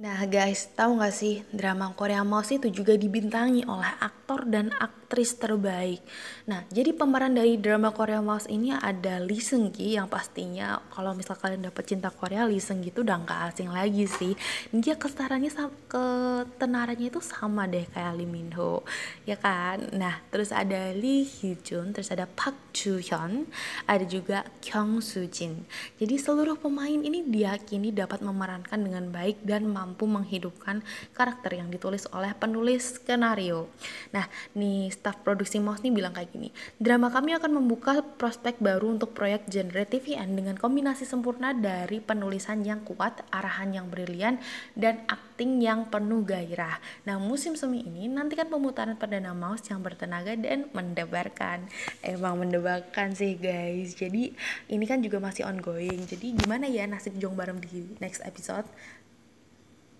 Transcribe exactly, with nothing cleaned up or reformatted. Nah guys, tahu gak sih drama Korea Mouse itu juga dibintangi oleh aktor dan aktris terbaik. Nah, jadi pemeran dari drama Korea Mouse ini ada Lee Seung Gi yang pastinya kalau misal kalian dapet cinta Korea, Lee Seung Gi itu udah gak asing lagi sih. Dia kesarannya sama, ketenarannya itu sama deh kayak Lee Min Ho, ya kan? Nah, terus ada Lee Hee Joon, terus ada Park Joo Hyun, ada juga Kyung Soo Jin. Jadi seluruh pemain ini diyakini dapat memerankan dengan baik dan mampu mampu menghidupkan karakter yang ditulis oleh penulis skenario. Nah, nih staf produksi Mouse nih bilang kayak gini, drama kami akan membuka prospek baru untuk proyek genre T V N dengan kombinasi sempurna dari penulisan yang kuat, arahan yang brilian, dan akting yang penuh gairah. Nah, musim semi ini nantikan pemutaran perdana Mouse yang bertenaga dan mendebarkan. Emang mendebarkan sih guys. Jadi ini kan juga masih ongoing. Jadi gimana ya nasib Jongbaram di next episode?